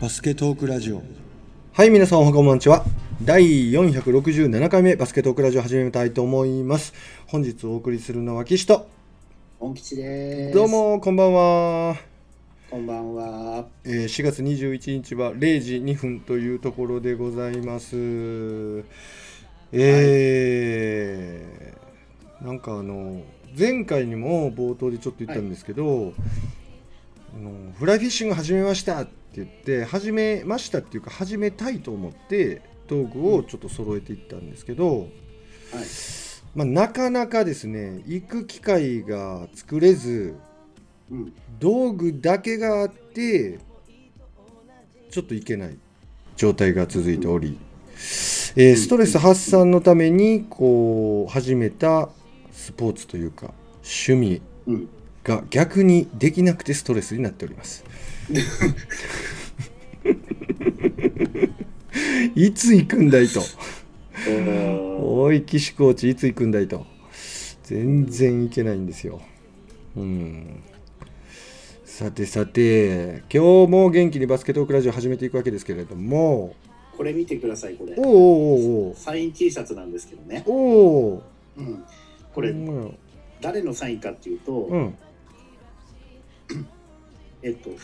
バスケトークラジオ。はい、皆さんおはこんばんちは。第467回目バスケトークラジオ始めたいと思います。本日お送りするのは岸と本吉です。どうもこんばんは。こんばんは。4月21日は0時2分というところでございます。はい、なんか前回にも冒頭でちょっと言ったんですけど、はい、フライフィッシング始めましたって言って、始めましたっていうか始めたいと思って道具をちょっと揃えていったんですけど、はい、まあ、なかなかですね行く機会が作れず、うん、道具だけがあってちょっと行けない状態が続いており、うん、ストレス発散のためにこう始めたスポーツというか趣味が逆にできなくてストレスになっております。いつ行くんだいと。おい岸コーチいつ行くんだいと。全然行けないんですよ。うん。さてさて、今日も元気にバスケトークラジオ始めていくわけですけれども。これ見てください、これ。おーサイン T シャツなんですけどね。おー、うん、これ、うん、誰のサインかっていうと、うん、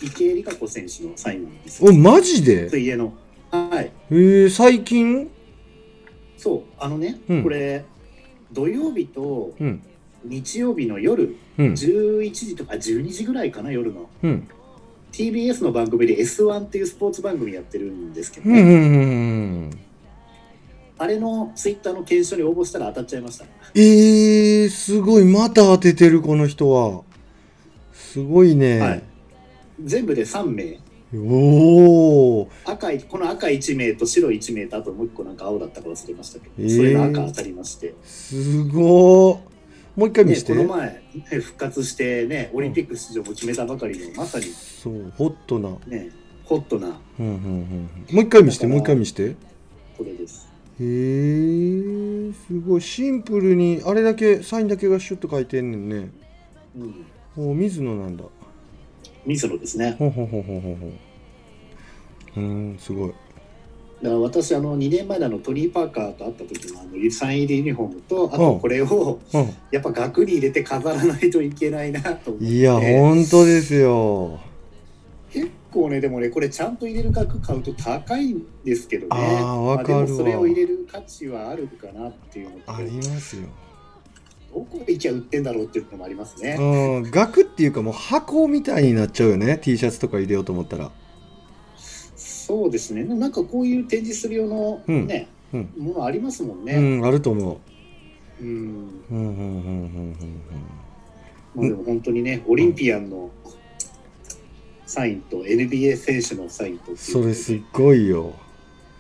池江璃花子選手のサインなんですよ。お、マジで？家の、はい。最近？そう、うん、これ土曜日と日曜日の夜、うん、11時とか12時ぐらいかな、夜の、うん、TBS の番組で S1 っていうスポーツ番組やってるんですけどね、うんうんうん、あれのツイッターの検証に応募したら当たっちゃいました。すごい、また当ててるこの人は。すごいね、はい、全部で3名。おお。この赤1名と白1名と、あともう1個なんか青だったか忘れましたけど、それが赤当たりまして。すごー。もう一回見して、ね、この前、ね、復活してね、オリンピック出場も決めたばかりの、まさにそうホットな、ね、ホットな、うんうんうん、もう一回見して、もう一回見して。これです。すごいシンプルにあれだけサインだけがシュッと書いてんねんね、うん、お水野なんだ。水野ですね。ほほほほほほ。すごい。だから私2年前のトニー・パーカーと会った時のサイン入りユニフォームと、あとこれをやっぱ額に入れて飾らないといけないなと思って。いや本当ですよ。結構ね、でもねこれちゃんと入れる額買うと高いんですけどね。あ、分かるわ。まあ、でもそれを入れる価値はあるかなっていうのと、ありますよ。どこで売ってんだろうっていうのもありますね。うん、額っていうかもう箱みたいになっちゃうよね。T シャツとか入れようと思ったら。そうですね。なんかこういう展示する用の、ね、うんうん、ものありますもんね。うん、あると思う。うん。うんうんうんうんうん。まあでも本当にね、オリンピアンのサインと NBA 選手のサインと。それすごいよ。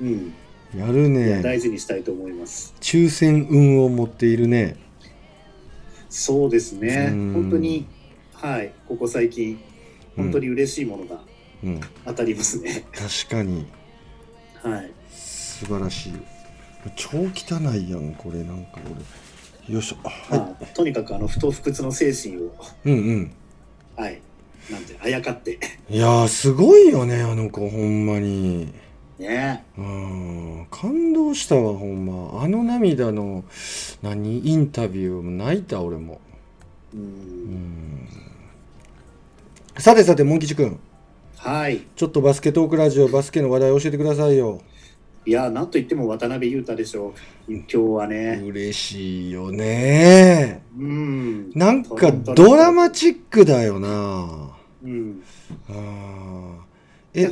うん。やるね。いや大事にしたいと思います。抽選運を持っているね。そうですね。本当に、はい、ここ最近本当に嬉しいものが。うんうん、当たりますね。確かに。はい。素晴らしい。超汚いやんこれ、なんか俺。よいしょ。はい、まあ、とにかく不当不屈の精神を。うんうん。はい。なんてあやかって。いやーすごいよね子ほんまに。ね。うん。感動したわほんま。涙のインタビューも泣いた俺も。さてさてモン吉くん。はい、ちょっとバスケトークラジオバスケの話題を教えてくださいよ。いやなんといっても渡辺裕太でしょう今日はね。嬉しいよね。うん、なんかドラマチックだよな。うん、あ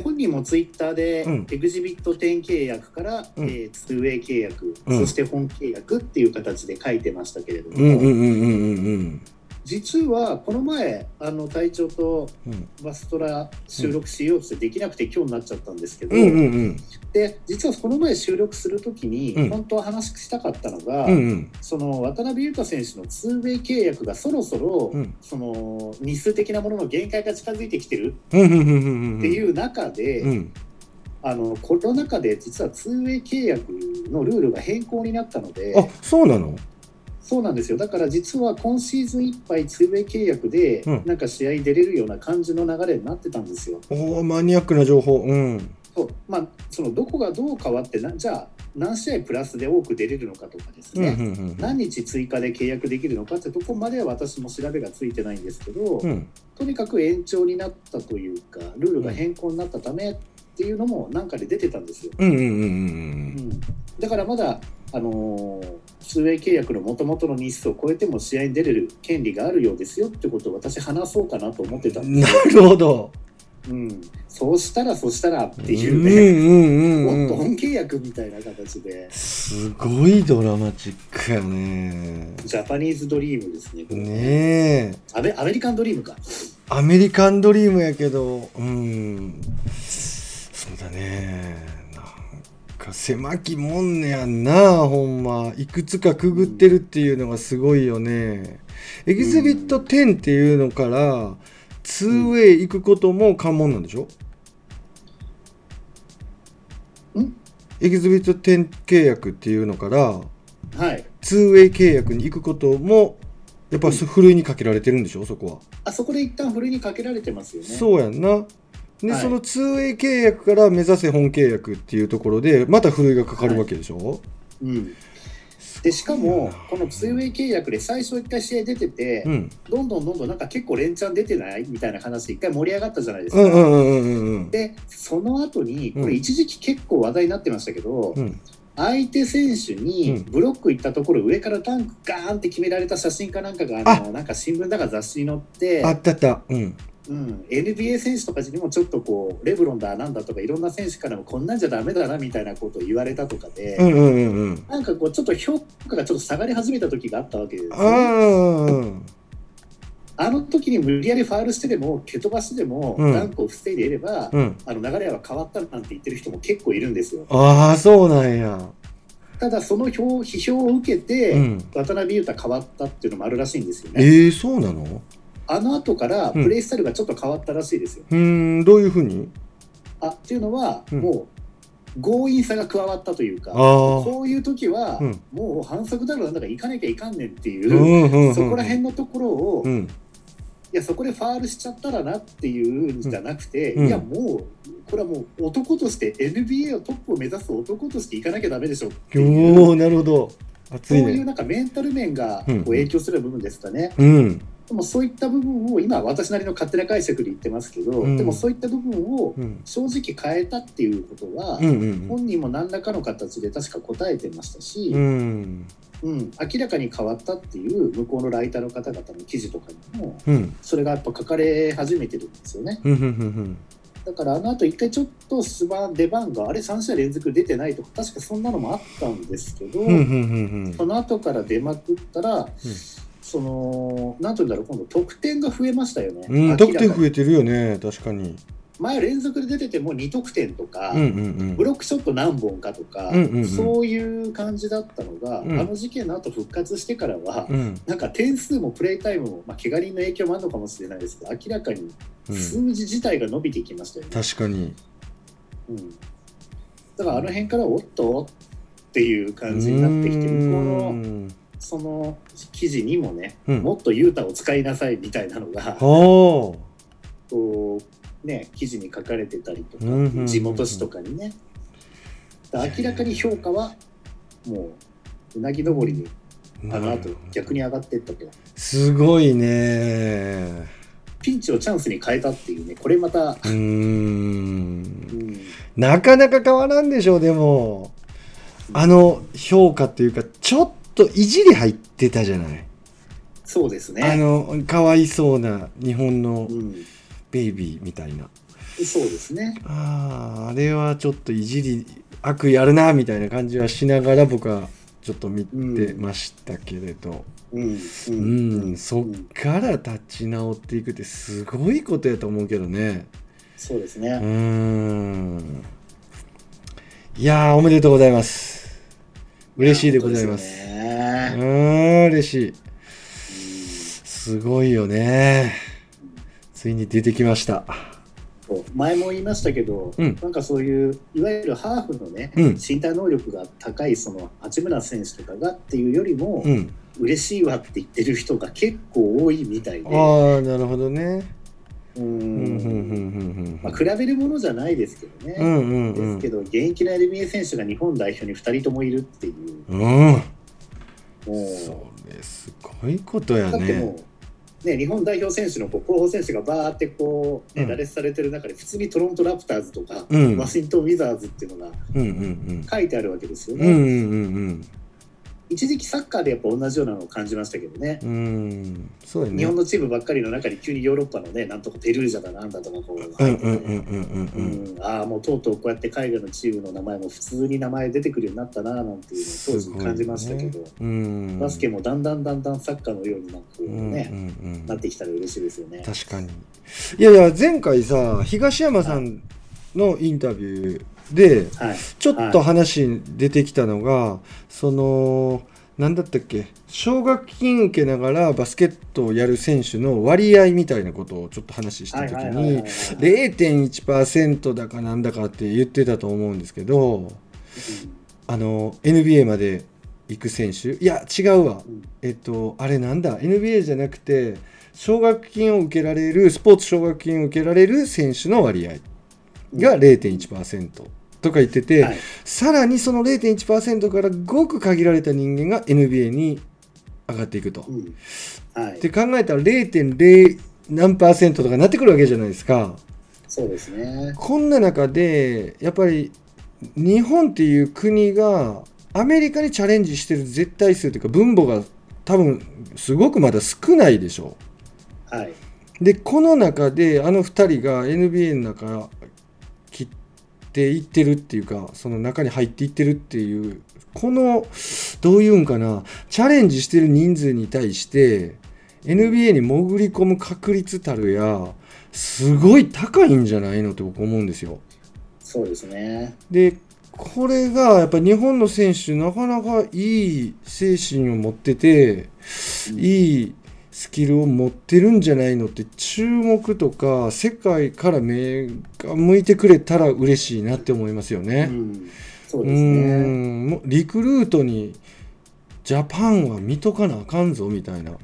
本人もツイッターで、うん、エグジビット10契約から、うん、2ウェイ契約、うん、そして本契約っていう形で書いてましたけれども、うんうんうんうんうん、実はこの前隊長とバストラ収録しようってできなくて今日になっちゃったんですけど、うんうんうん、で実はこの前収録するときに本当は話したかったのが、うんうん、その渡辺裕太選手の2ウェイ契約がそろそろ、うん、その日数的なものの限界が近づいてきてるっていう中で、うんうんうんうん、コロナ禍で実は2ウェイ契約のルールが変更になったので。あ、そうなの？そうなんですよ。だから実は今シーズンいっぱい2ウェイ契約で、なんか試合出れるような感じの流れになってたんですよ。おー、マニアックな情報。うん。そう、まあ、そのどこがどう変わってじゃあ何試合プラスで多く出れるのかとかですね、うんうんうん、何日追加で契約できるのかってとこまでは私も調べがついてないんですけど、うん、とにかく延長になったというかルールが変更になったためっていうのもなんかで出てたんですよ、うんうんうんうん、だからまだ2ウェイ契約の元々の日数を超えても試合に出れる権利があるようですよってことを私話そうかなと思ってたんです。なるほど。うん、そうしたらっていうね、もっと本契約みたいな形で、すごいドラマチックやね。ジャパニーズドリームですね、これね。アメリカンドリームか。アメリカンドリームやけど、うん、そうだね。なんか狭きもんねやんな、ほんま。いくつかくぐってるっていうのがすごいよね。エキスビット10っていうのから。2ウェイ行くことも関門なんでしょ、うん、エキスビット10契約っていうのから、はい、2ウェイ契約に行くこともやっぱりふるいにかけられてるんでしょ、うん、そこはあそこで一旦ふるいにかけられてますよね。そうやんな。で、はい、その2ウェイ契約から目指せ本契約っていうところでまたふるいがかかるわけでしょ、はい、うんでしかもこの2ウェイ契約で最初1回試合出てて、うん、どんどんなんか結構連チャン出てないみたいな話1回盛り上がったじゃないですか、うんうんうんうん、でその後にこれ一時期結構話題になってましたけど、うん、相手選手にブロック行ったところ上からダンクガーンって決められた写真かなんかがなんか新聞だか雑誌に載ってあったった、うんうん、NBA 選手とかにもちょっとこうレブロンだなんだとかいろんな選手からもこんなんじゃダメだなみたいなことを言われたとかで、うんうんうん、なんかこうちょっと評価がちょっと下がり始めた時があったわけです、ね、あの時に無理やりファウルしてでも蹴飛ばしでもダンクを防いでいれば、うん、あの流れは変わったなんて言ってる人も結構いるんですよ。ああそうなんや。ただその批評を受けて、うん、渡邊雄太変わったっていうのもあるらしいんですよね。そうなの。あの後からプレイスタイルがちょっと変わったらしいですよ。どういうふうにっていうのは、もう強引さが加わったというか、こういう時は、もう反則だろうなんだから行かなきゃいかんねんっていう、そこら辺のところを、いやそこでファールしちゃったらなっていうんじゃなくて、いやもうこれはもう男として NBA をトップを目指す男として行かなきゃダメでしょっていう。なるほど。熱いね。そういうなんかメンタル面がこう影響する部分ですかね。うんでもそういった部分を今私なりの勝手な解釈で言ってますけど、でもそういった部分を正直変えたっていうことは、本人も何らかの形で確か答えてましたし、明らかに変わったっていう向こうのライターの方々の記事とかにもそれがやっぱ書かれ始めてるんですよね。だからあの後一回ちょっと出番が3試合連続出てないとか確かそんなのもあったんですけど、その後から出まくったらそのなんていうんだろう今度得点が増えましたよね、得点増えてるよね。確かに前連続で出てても2得点とか、ブロックショット何本かとか、そういう感じだったのが、あの事件の後復活してからは、なんか点数もプレイタイムも、怪我人の影響もあるのかもしれないですけど明らかに数字自体が伸びていきましたよね、確かに、だからあの辺からおっとっていう感じになってきて向こうのその記事にもね、もっとユータを使いなさいみたいなのがこう、ね、記事に書かれてたりとか、地元紙とかにね、明らかに評価はもううなぎ登りにあの後逆に上がっていったけど、すごいね。ピンチをチャンスに変えたっていうね、これまたなかなか変わらんでしょう。でもあの評価というかちょっといじり入ってたじゃない。そうですね。かわいそうな日本のベイビーみたいな。そうですね。あれはちょっといじり悪意あるなみたいな感じはしながら僕はちょっと見てましたけれど、そっから立ち直っていくってすごいことやと思うけどね。そうですね。いやーおめでとうございます。嬉しいでございます。嬉しい。すごいよね。ついに出てきました。前も言いましたけど、うん、なんかそういういわゆるハーフのね、うん、身体能力が高いその八村選手とかがっていうよりも、うん、嬉しいわって言ってる人が結構多いみたいで、ああなるほどね、まあ、比べるものじゃないですけどね、うんうんうん、ですけど現役の NBA 選手が日本代表に2人ともいるっていう、うん、それすごいことやね。だってもうね日本代表選手のこう候補選手がバーってこう、ね、羅列されてる中で普通にトロントラプターズとか、うん、ワシントンウィザーズっていうのが書いてあるわけですよね、うんうんうんうん、一時期サッカーでやっぱ同じようなのを感じましたけどね、うんそうね、日本のチームばっかりの中に急にヨーロッパのねなんとかペルージャだなんだとかこう入ってああもうとうとうこうやって海外のチームの名前も普通に名前出てくるようになったななんていうのを当時感じましたけど、ねうん、バスケもだんだんサッカーのように なってきたら嬉しいですよね。確かにいやいや前回さ東山さんのインタビューで、はい、ちょっと話に出てきたのが、はい、その何だったっけ奨学金受けながらバスケットをやる選手の割合みたいなことをちょっと話した時に 0.1% だかなんだかって言ってたと思うんですけど、うん、NBA まで行く選手いや違うわ、うん、あれなんだ NBA じゃなくて奨学金を受けられるスポーツ奨学金を受けられる選手の割合が 0.1% とか言ってて、はい、さらにその 0.1% からごく限られた人間が NBA に上がっていくと、うんはい、って考えたら 0.0 何%とかなってくるわけじゃないですか。そうですね。こんな中でやっぱり日本っていう国がアメリカにチャレンジしてる絶対数というか分母が多分すごくまだ少ないでしょう、はい、でこの中であの2人が NBA の中でいってるっていうかその中に入っていってるっていうこのどういうんかなチャレンジしてる人数に対して NBA に潜り込む確率たるやすごい高いんじゃないのって僕思うんですよ。そうですね。でこれがやっぱ日本の選手なかなかいい精神を持ってていいスキルを持ってるんじゃないのって注目とか世界から目が向いてくれたら嬉しいなって思いますよね、うん、そうですね。リクルートにジャパンは見とかなあかんぞみたいな、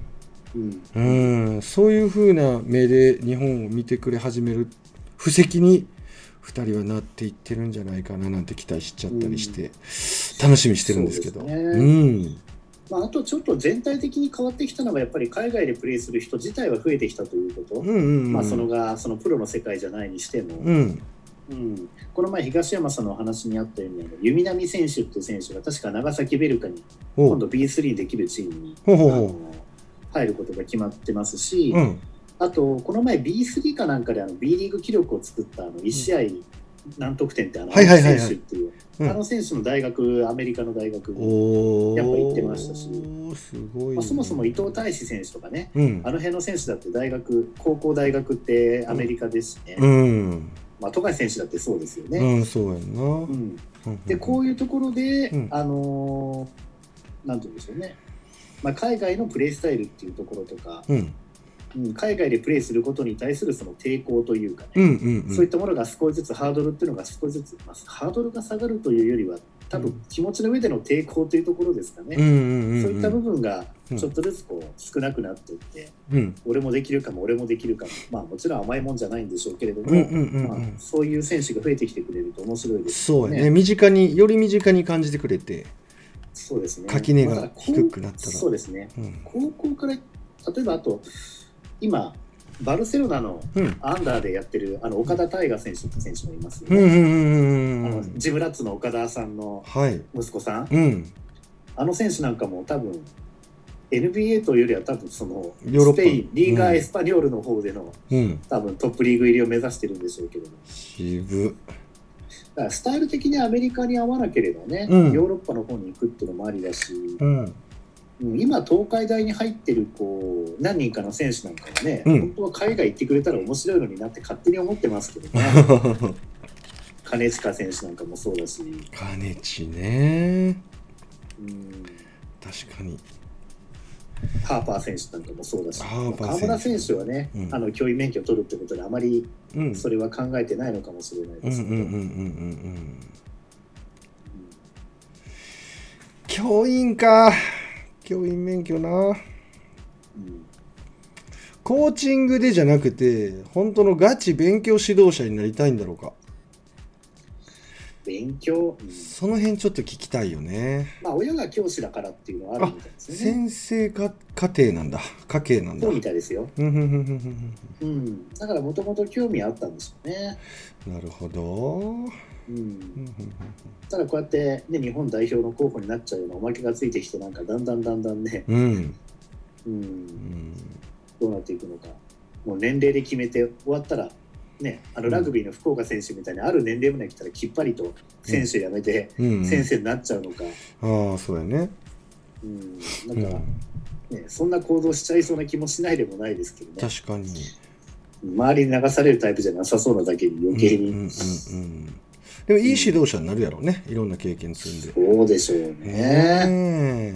うん、そういう風な目で日本を見てくれ始める布石に2人はなっていってるんじゃないかななんて期待しちゃったりして、うん、楽しみしてるんですけど。そうですね。うんまあ、あとちょっと全体的に変わってきたのがやっぱり海外でプレーする人自体は増えてきたということ、まあ、そのプロの世界じゃないにしても、うんうん、この前東山さんのお話にあったように弓波選手っていう選手が確か長崎ベルカに今度 B3 できるチームに入ることが決まってますし、うん、あとこの前 B3 かなんかでB リーグ記録を作った1試合何得点って選手っていうあの選手の大学アメリカの大学にやっぱ行ってましたし、すごいね。まあ、そもそも伊藤大志選手とかね、うん、あの辺の選手だって高校大学ってアメリカですしね、うんまあ、富樫選手だってそうですよね、うん、そうやな、うん、でこういうところで、うん、なんて言うんでしょうね、まあ、海外のプレースタイルっていうところとか、うん海外でプレーすることに対するその抵抗というかね、そういったものが少しずつハードルっていうのが少しずつ、まあ、ハードルが下がるというよりは多分気持ちの上での抵抗というところですかね、そういった部分がちょっとずつこう少なくなっていって、俺もできるかも、まあ、もちろん甘いもんじゃないんでしょうけれども、そういう選手が増えてきてくれると面白いですね。そうね、より身近に感じてくれて、そうですね、垣根が低くなったら、そうですね、高校から例えばあと今バルセロナのアンダーでやってる、あの岡田大河選手って選手もいますよね、ジムラッツの岡田さんの息子さん、はいうん、あの選手なんかも多分 NBA というよりは多分そのスペインリーガーエスパニョールの方での、多分トップリーグ入りを目指してるんでしょうけど、渋だからスタイル的にアメリカに合わなければね、ヨーロッパの方に行くっていうのもありだし、今東海大に入ってるこう何人かの選手なんかはね、本当は海外行ってくれたら面白いのになって勝手に思ってますけどね金近選手なんかもそうだし、金近ね、確かにハーパー選手なんかもそうだし、川村選手はね、うん、競技免許を取るってことであまりそれは考えてないのかもしれないですけど、教員か、教員免許な、うん、コーチングでじゃなくて本当のガチ勉強指導者になりたいんだろうか。勉強、うん、その辺ちょっと聞きたいよね。まあ親が教師だからっていうのはあるみたいですね。先生が家庭なんだ、家系なんだ。そうみたいですよ。うん、だからもともと興味あったんですよね。なるほど。うん、ただこうやって、ね、日本代表の候補になっちゃうようなおまけがついてきて、なんかだんだんね、うんうん、どうなっていくのか、もう年齢で決めて終わったら。ね、ラグビーの福岡選手みたいにある年齢まで来たらきっぱりと選手辞めて先生になっちゃうのか、うんうん、ああそうだよね、うん、なんか、うんね、そんな行動しちゃいそうな気もしないでもないですけどね。確かに周りに流されるタイプじゃなさそうなだけに余計に、うんうんうんうん、でもいい指導者になるやろうね、うん、いろんな経験するんで。そうでしょうね、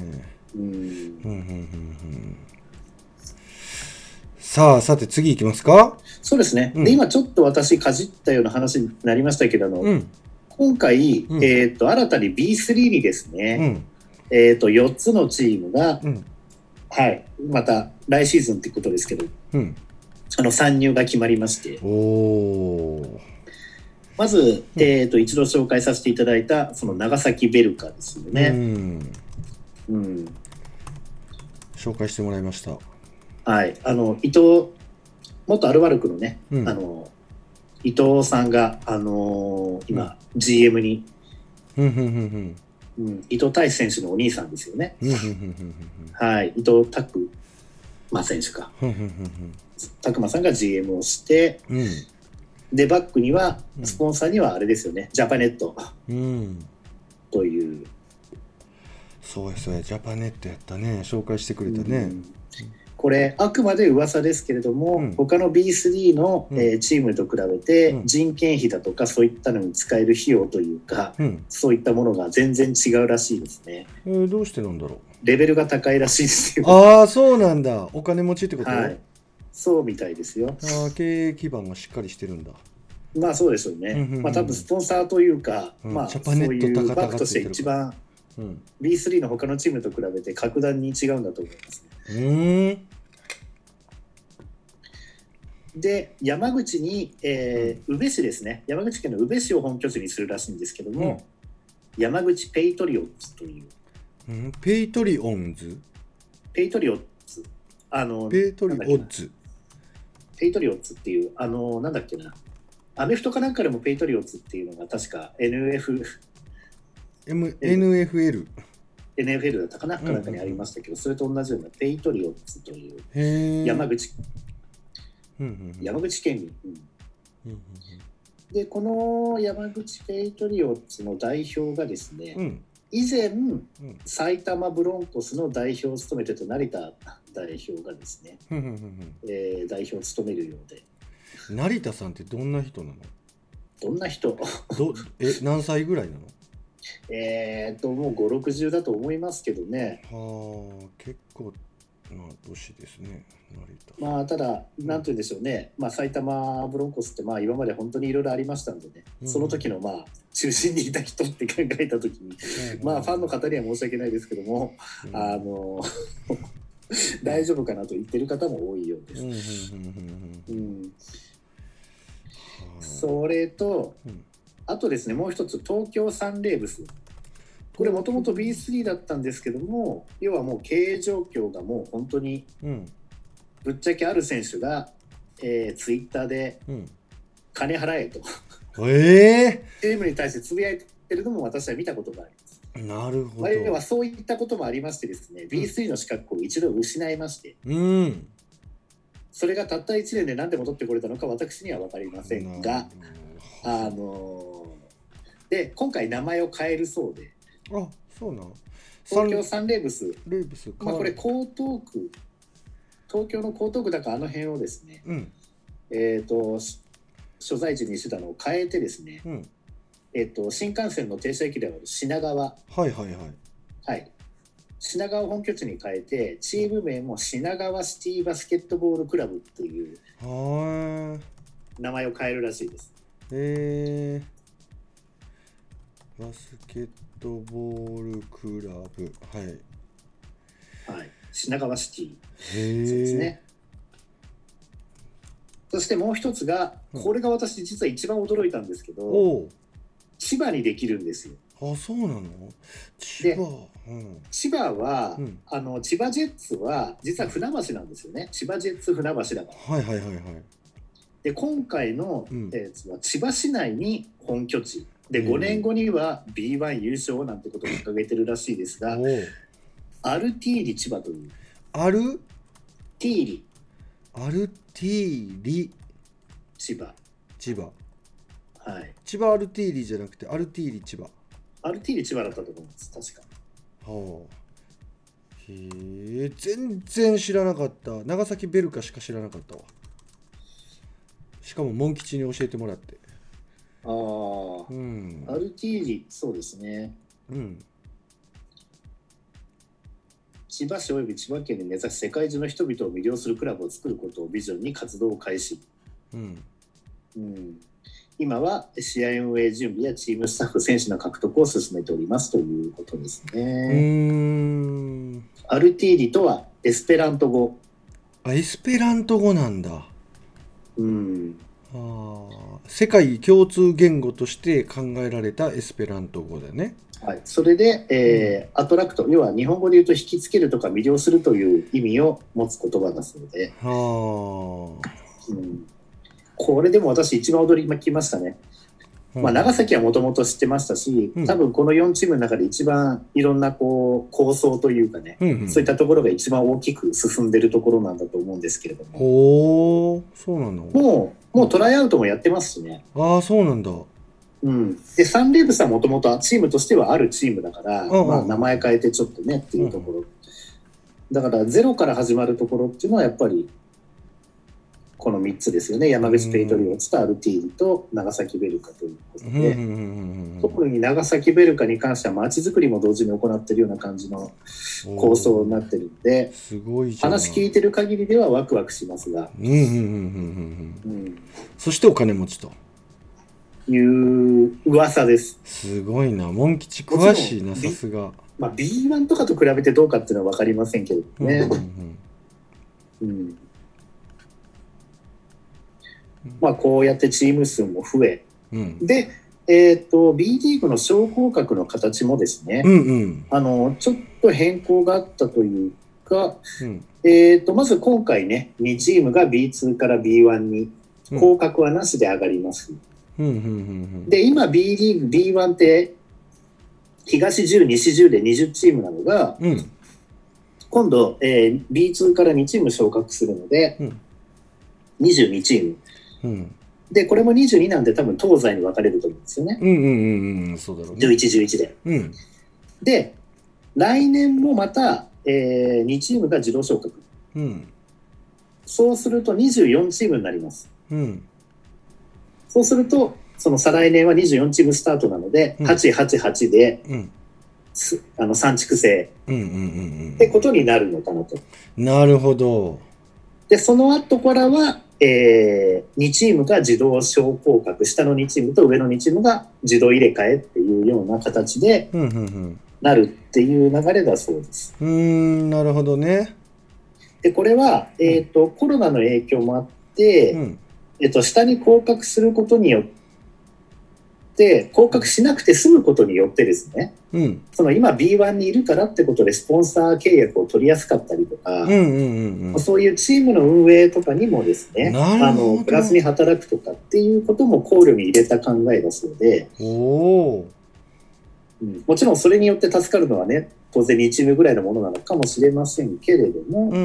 さて次いきますか。そうですね、うん、で今ちょっと私かじったような話になりましたけど、うん、今回、うん、新たに B3 にですね、うん、4つのチームが、うんはい、また来シーズンということですけど、うん、参入が決まりまして、おまず、一度紹介させていただいたその長崎ベルカですよね、うんうん、紹介してもらいました。はい、伊藤元アルバルクのね、うん、伊藤さんが、今、うん、GM に、うんうんうん、伊藤大志選手のお兄さんですよね、うんうんはい、伊藤拓磨選手か、うんうん、拓磨さんが GM をして、うん、でバックにはスポンサーにはあれですよね、うん、ジャパネット、うん、というそうですね、ジャパネットやったね、紹介してくれたね、うんこれあくまで噂ですけれども、うん、他の B3 の、うんチームと比べて人件費だとかそういったのに使える費用というか、うん、そういったものが全然違うらしいですね、どうしてなんだろう。レベルが高いらしいですよ。ああそうなんだ、お金持ちってこと、はい、そうみたいですよ。あ経営基盤がしっかりしてるんだ。まあそうでしょうね、うんうんうんまあ、多分スポンサーというか、うんまあ、そういうバックとして一番、うん、B3 の他のチームと比べて格段に違うんだと思います、ね、で山口に、宇部市ですね、山口県の宇部市を本拠地にするらしいんですけども、うん、山口ペイトリオンズという、うん、ペイトリオンズペイトリオンズっていうなんだっけな、アメフトかなんかでもペイトリオンズっていうのが確か NFL だったかな、かなんかにありましたけど、うんうん、それと同じようなペイトリオッツという山口県民、うんうんうん、でこの山口ペイトリオッツの代表がですね、うん、以前、うん、埼玉ブロンコスの代表を務めてた成田代表がですね、うんうんうん代表を務めるようで。成田さんってどんな人何歳ぐらいなの。もう5、60だと思いますけどね。はあ、結構な年ですね。まあただなんて言うんでしょうね。まあ埼玉ブロンコスってまあ今まで本当にいろいろありましたんでね。うん、その時のまあ中心にいた人って考えた時に、うん、まあファンの方には申し訳ないですけども、うん、大丈夫かなと言ってる方も多いようです。うん。それと。うんあとですね、もう一つ東京サンレーブス、これもともと B3 だったんですけども、要はもう経営状況がもう本当にぶっちゃけある選手が、ツイッターで金払えと、チームに対してつぶやいてるのも私は見たことがあります。なるほど、要はそういったこともありましてですね、 B3 の資格を一度失いまして、うん、それがたった1年で何で戻ってこれたのか私には分かりませんが、で今回名前を変えるそうで、あそうなの、東京サンレーブス、まあ、これ東京の江東区だからあの辺をですね、うん、所在地にしてたのを変えてですね、うん新幹線の停車駅である品川、はいはいはい、はい、品川を本拠地に変えて、チーム名も品川シティバスケットボールクラブという名前を変えるらしいです。へえー、バスケットボールクラブ、はい、はい、品川シティ、そうですね。そしてもう一つが、これが私実は一番驚いたんですけど、お千葉にできるんですよ。あ、そうなの？千葉、うん、千葉は、うん、千葉ジェッツは実は船橋なんですよね。千葉ジェッツ船橋だから。はいはいはいはい。で今回の、千葉市内に本拠地で、5年後には B1 優勝なんてことを掲げてるらしいですが、アルティーリ千葉という。アルティーリ千葉。はい、千葉アルティーリじゃなくてアルティーリ千葉だったと思うんです、確か。はあ、へえ、全然知らなかった。長崎ベルカしか知らなかったわ。しかもモン吉に教えてもらって。ああ、うん、アルティーリ、そうですね、うん、千葉市および千葉県に根ざし世界中の人々を魅了するクラブを作ることをビジョンに活動を開始。うんうん、今は試合運営準備やチームスタッフ、選手の獲得を進めておりますということですね。アルティーリとはエスペラント語。あ、エスペラント語なんだ。うん。あ、世界共通言語として考えられたエスペラント語だね。はい。それで、アトラクト、要は日本語で言うと引きつけるとか魅了するという意味を持つ言葉だそうで。はあ。うん。これでも私一番驚きましたね。まあ、長崎はもともと知ってましたし、多分この4チームの中で一番いろんなこう構想というかね、うんうん、そういったところが一番大きく進んでるところなんだと思うんですけれども。おー、そうなの？もうトライアウトもやってますしね。ああ、そうなんだ。うん、でサンレーブスはもともとチームとしてはあるチームだから、まあ、名前変えてちょっとねっていうところ、だからゼロから始まるところっていうのはやっぱりこの3つですよね。山口ペイトリオンズとアルティーリと長崎ベルカということで、特に長崎ベルカに関しては街づくりも同時に行っているような感じの構想になっているので、すごいじゃん。話聞いてる限りではワクワクしますが、そしてお金持ちという噂です。すごいな、モン吉詳しいな、さすが。まあ、B1 とかと比べてどうかっていうのは分かりませんけどね。まあ、こうやってチーム数も増え、で、B リーグの昇降格の形もですね、ちょっと変更があったというか、まず今回ね、2チームが B2 から B1 に降格はなしで上がります。で、今 B リーグ B1 って東10、西10で20チームなのが、今度、B2 から2チーム昇格するので、22チーム。でこれも22なんで多分東西に分かれると思うんですよね。そうだろうね。11で、で来年もまた、2チームが自動昇格、そうすると24チームになります、そうするとその再来年は24チームスタートなので、888で、3地区制ってことになるのかなと。なるほど。でその後からは2チームが自動昇降格、下の2チームと上の2チームが自動入れ替えっていうような形でなるっていう流れだそうです。なるほどね。でこれは、コロナの影響もあって、下に降格することによって降格しなくて済むことによってですね、その今 B1 にいるからってことでスポンサー契約を取りやすかったりとか、そういうチームの運営とかにもですね、プラスに働くとかっていうことも考慮に入れた考えだそうで、もちろんそれによって助かるのはね、当然2チームぐらいのものなのかもしれませんけれども、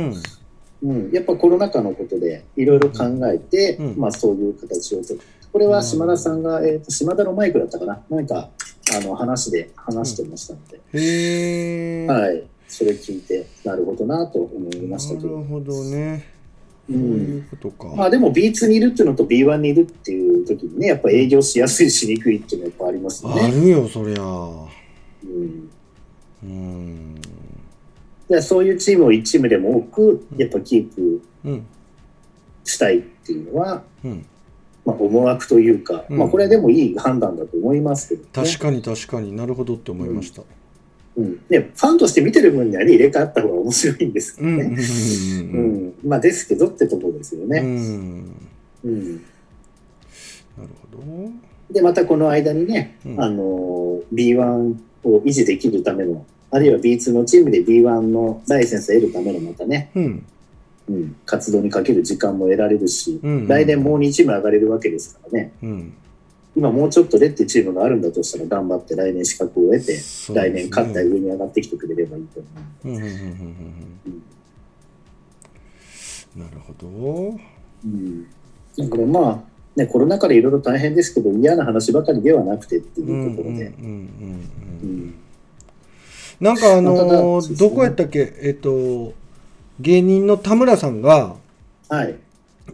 やっぱコロナ禍のことでいろいろ考えて、まあ、そういう形をとる。これは島田さんが、島田のマイクだったかな、何か話してましたので、はい、それ聞いてなるほどなと思いましたけど。なるほどね。まあでも B2 にいるっていうのと B1 にいるっていう時にね、やっぱ営業しやすいしにくいっていうのはやっぱありますよね。あるよそりゃ。らそういうチームを1チームでも多くやっぱキープしたいっていうのは、まあ、思惑というか、まあ、これでもいい判断だと思いますけど、ね、確かに確かになるほどって思いました、ファンとして見てる分には入れ替わった方が面白いんですけどね、まあですけどってところですよね、なるほど。でまたこの間にね、B1 を維持できるための、あるいは B2 のチームで B1 のライセンスを得るためのまたね、活動にかける時間も得られるし、来年もう2チーム上がれるわけですからね、今もうちょっとレッテチームがあるんだとしたら頑張って来年資格を得て、来年勝った上に上がってきてくれればいいと思う。なるほど、だからまあね、コロナ禍でいろいろ大変ですけど嫌な話ばかりではなくてっていうところで、なんかどこやったっけ、芸人の田村さんが、な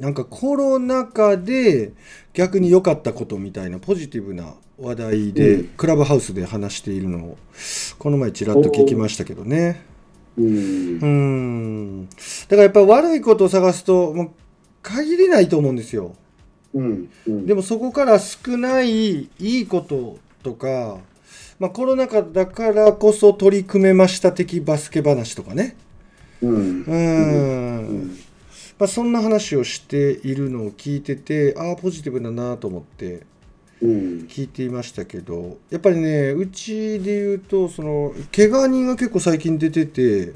んかコロナ禍で逆に良かったことみたいなポジティブな話題で、クラブハウスで話しているのをこの前ちらっと聞きましたけどね。だからやっぱり悪いことを探すともう限りないと思うんですよ。でもそこから少ないいいこととか、まあ、コロナ禍だからこそ取り組めました的バスケ話とかね、まあ、そんな話をしているのを聞いてて、ああポジティブだなと思って聞いていましたけど、やっぱりね、うちでいうとその怪我人が結構最近出てて、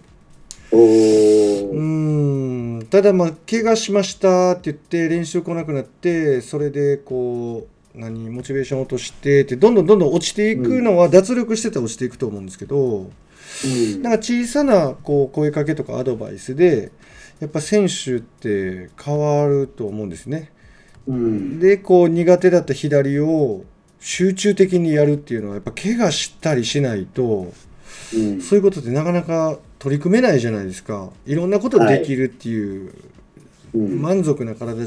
ただまあ怪我しましたって言って練習来なくなって、それでこうモチベーション落としてってどんどん落ちていくのは、脱力してたら落ちていくと思うんですけど、なんか小さなこう声かけとかアドバイスでやっぱ選手って変わると思うんですね、でこう苦手だった左を集中的にやるっていうのはやっぱ怪我したりしないと、そういうことってなかなか取り組めないじゃないですか。いろんなことができるっていう満足な体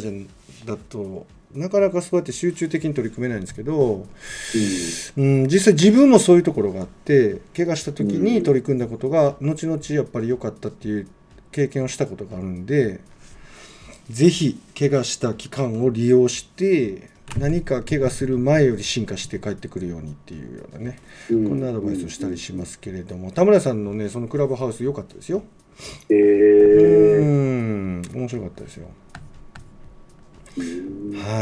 だとなかなかそうやって集中的に取り組めないんですけど、実際自分もそういうところがあって、怪我した時に取り組んだことが後々やっぱり良かったっていう経験をしたことがあるんで、ぜひ怪我した期間を利用して何か怪我する前より進化して帰ってくるようにっていうようなね、こんなアドバイスをしたりしますけれども、田村さんのねそのクラブハウス良かったですよ。面白かったですよ。は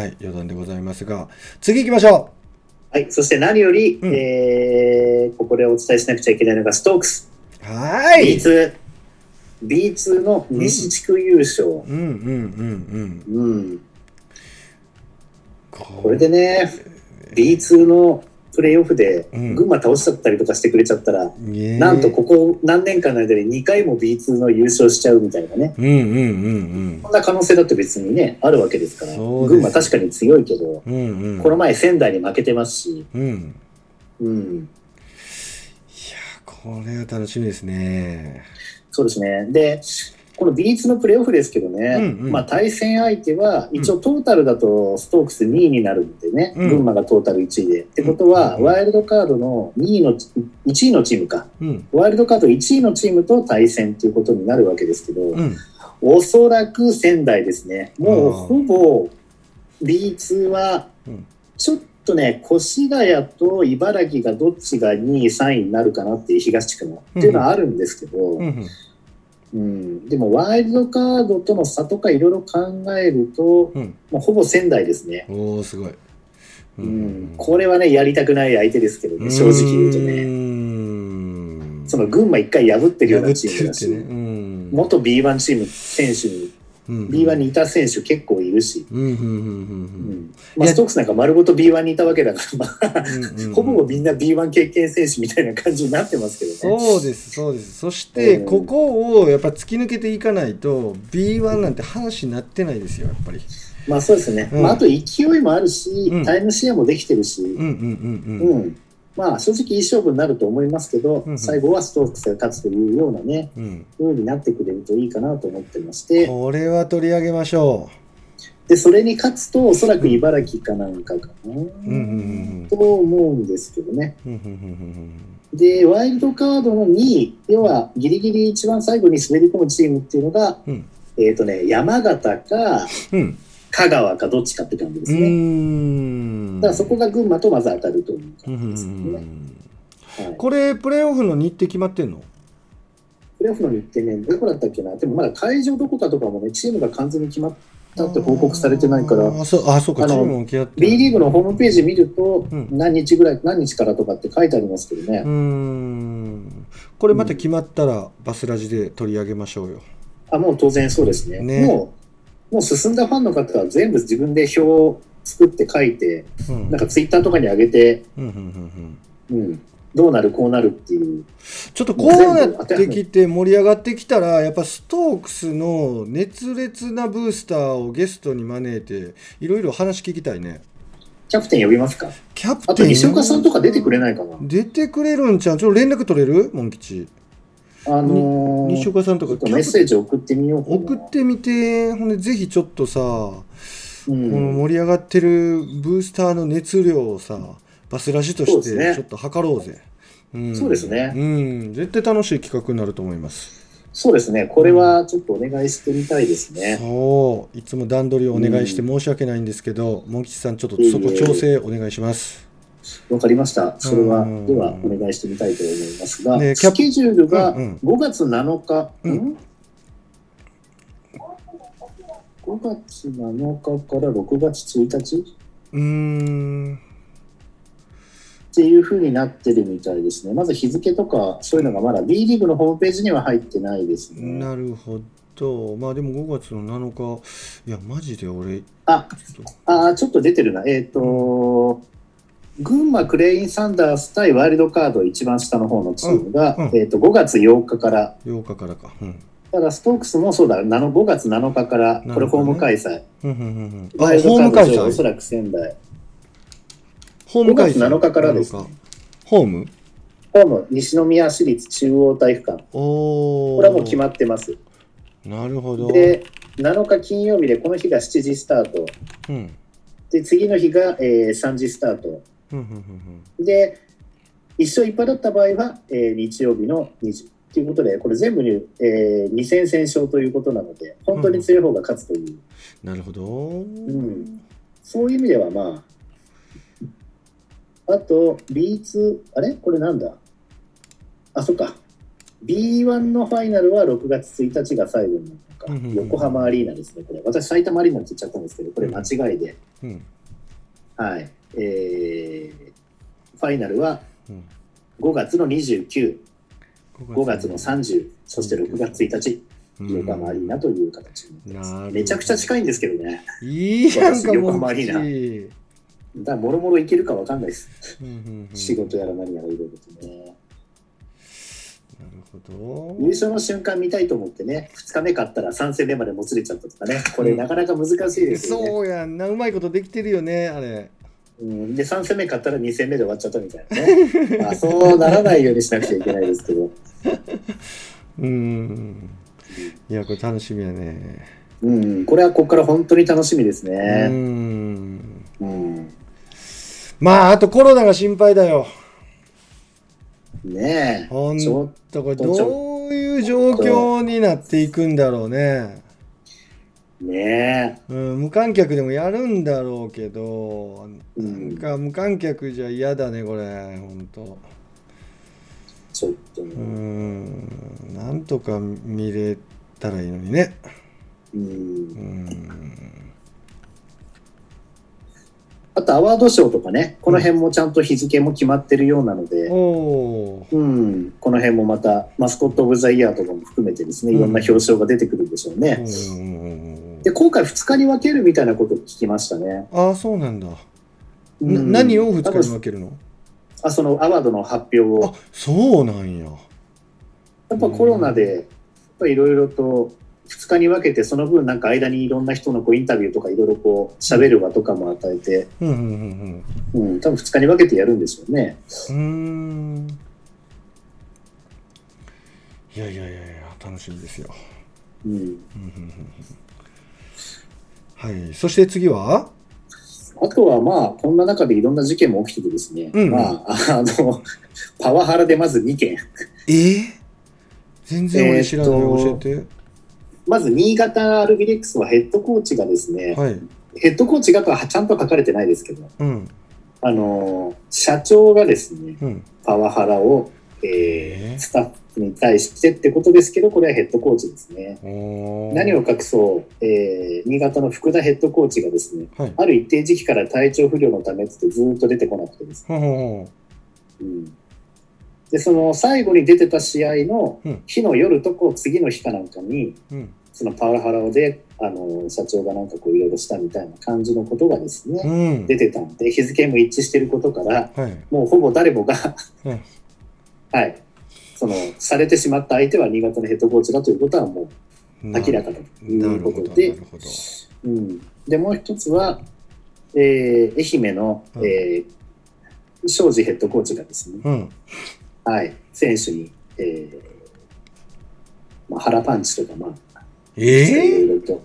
い、余談でございますが次行きましょう。はい、そして何より、ここでお伝えしなくちゃいけないのがストークス。B2 の西地区優勝。これでね、B2 のプレーオフで群馬倒しちゃったりとかしてくれちゃったら、なんとここ何年間の間に2回も B2 の優勝しちゃうみたいなね、こんな可能性だって別にねあるわけですから。群馬確かに強いけど、この前仙台に負けてますし、いやこれは楽しみですね。そうですね。でこの B2 のプレーオフですけどね、まあ、対戦相手は一応トータルだとストークス2位になるんでね、群馬がトータル1位でってことは、ワイルドカードの1位のチームか、ワイルドカード1位のチームと対戦ということになるわけですけど、おそらく仙台ですね。もうほぼ B2 はちょっとね、越谷と茨城がどっちが2位3位になるかなっていう、東地区のっていうのはあるんですけど、でもワイルドカードとの差とかいろいろ考えると、まあ、ほぼ仙台ですね。すごい、これはねやりたくない相手ですけどね、正直言うとね。その群馬一回破ってるようなチームだし、元 B1 チーム選手に、B1 にいた選手結構いるし、ストークスなんか丸ごと B1 にいたわけだから、ほぼみんな B1 経験選手みたいな感じになってますけどね。そうです。そしてここをやっぱ突き抜けていかないと B1 なんて話になってないですよ、やっぱり。まあそうですね。まあ、あと勢いもあるし、タイムシェアもできてるし、まあ正直いい勝負になると思いますけど、最後はストークスが勝つというようなね、ようになってくれるといいかなと思ってまして、これは取り上げましょう。でそれに勝つとおそらく茨城かなんかかなと思うんですけどね。でワイルドカードの2位、要はギリギリ一番最後に滑り込むチームっていうのが、うん、山形か、うん、香川かどっちかって感じですね。だからそこが群馬とまず当たるという感じですね。はい、これプレーオフの日程決まってんの？プレーオフの日程ね、どこだったっけな。でもまだ会場どこかとかもね、チームが完全に決まったって報告されてないから、そうか、チームも決まって。B リーグのホームページ見ると、うん、何日からとかって書いてありますけどね。これまた決まったら、バスラジで取り上げましょうよ。もう当然そうですね。もう進んだファンの方は全部自分で表を作って書いて、なんかツイッターとかに上げて、どうなるこうなるっていう、ちょっとこうなってきて盛り上がってきたら、やっぱストークスの熱烈なブースターをゲストに招いていろいろ話聞きたいね。キャプテン呼びますか？キャプテンあと西岡さんとか出てくれないかな。出てくれるんちゃう？ちょっと連絡取れる？モン吉西岡さんとかメッセージ送ってみようかな。送ってみて、ほんでぜひちょっとさ、この盛り上がってるブースターの熱量をさ、バスラジとしてちょっと測ろうぜ。そうですね。絶対楽しい企画になると思います。そうですね。これはちょっとお願いしてみたいですね。そう。いつも段取りをお願いして申し訳ないんですけど、モン吉さんちょっとそこ調整お願いします。わかりました。それはではお願いしてみたいと思いますが、ね、スケジュールが5月7日。5月7日から6月1日。っていう風になってるみたいですね。まず日付とかそういうのがまだ B リーグのホームページには入ってないですね。なるほど。まあでも5月の7日、いやマジで俺ちょっと出てるな。群馬クレインサンダース対ワイルドカード一番下の方のチームが、5月8日からか。ただストークスもそうだ、5月7日からこれホーム開催。ワイルドカードおそらく仙台。5月7日からですね。ホーム西宮市立中央体育館。これはもう決まってます。なるほど。で7日金曜日で、この日が7時スタート、で次の日が、3時スタート、で一勝一敗だった場合は、日曜日の2時ということで、これ全部に、2戦先勝ということなので、本当に強い方が勝つという、なるほど、そういう意味ではまあ、あと B2、あれこれなんだ、あ、そっか、 B1 のファイナルは6月1日が最後になったか、横浜アリーナですね。これ私埼玉アリーナって言っちゃったんですけど、これ間違いで、はい、ファイナルは5月の29、5月の30、そして6月1日横浜アリーナという形になってます。めちゃくちゃ近いんですけどね。いいやんか、横浜アリーナだ、もろもろいけるか分かんないです。仕事やら何やらいろいろとね。なるほど。優勝の瞬間見たいと思ってね、2日目勝ったら3戦目までもつれちゃったとかね、これなかなか難しいですよね。そうやんな、うまいことできてるよね、あれ。で、3戦目勝ったら2戦目で終わっちゃったみたいなね。まあ、そうならないようにしなくちゃいけないですけど。いや、これ楽しみやね。これはここから本当に楽しみですね。まああとコロナが心配だよね。えほんとこれどういう状況になっていくんだろうね。ねえ、無観客でもやるんだろうけど、なんか無観客じゃ嫌だねこれほんと。ちょっとね、なんとか見れたらいいのにね。あとアワードショーとかね、この辺もちゃんと日付も決まってるようなので、この辺もまたマスコット・オブ・ザ・イヤーとかも含めてですね、いろんな表彰が出てくるんでしょうね。で今回2日に分けるみたいなことを聞きましたね。ああそうなんだ。何を2日に分けるの？そのアワードの発表を。あ、そうなんや。やっぱコロナでいろいろと2日に分けて、その分なんか間にいろんな人のインタビューとかいろいろ喋る場とかも与えて、多分2日に分けてやるんですよね。いや楽しみですよ。そして次はあとはまあこんな中でいろんな事件も起きててですね、うんうん、まあパワハラでまず2件全然俺知らない、教えて。まず新潟アルビレックスのヘッドコーチがですね、はい、ヘッドコーチがとはちゃんと書かれてないですけど、うん、社長がですね、うん、パワハラを、スタッフに対してってことですけど、これはヘッドコーチですね。何を隠そう、新潟の福田ヘッドコーチがですね、はい、ある一定時期から体調不良のためってずっと出てこなくてですね、うん、でその最後に出てた試合の日の夜とこう次の日かなんかに、うん、そのパワハラで社長がなんかこういろいろしたみたいな感じのことがですね、うん、出てたんで日付も一致してることから、はい、もうほぼ誰もが、うん、はいされてしまった相手は新潟のヘッドコーチだということはもう明らかだということで、うん、でもう一つは、愛媛の、うん庄司ヘッドコーチがですね、うんはい、選手に、まあ、腹パンチとか、まあいろいろとっ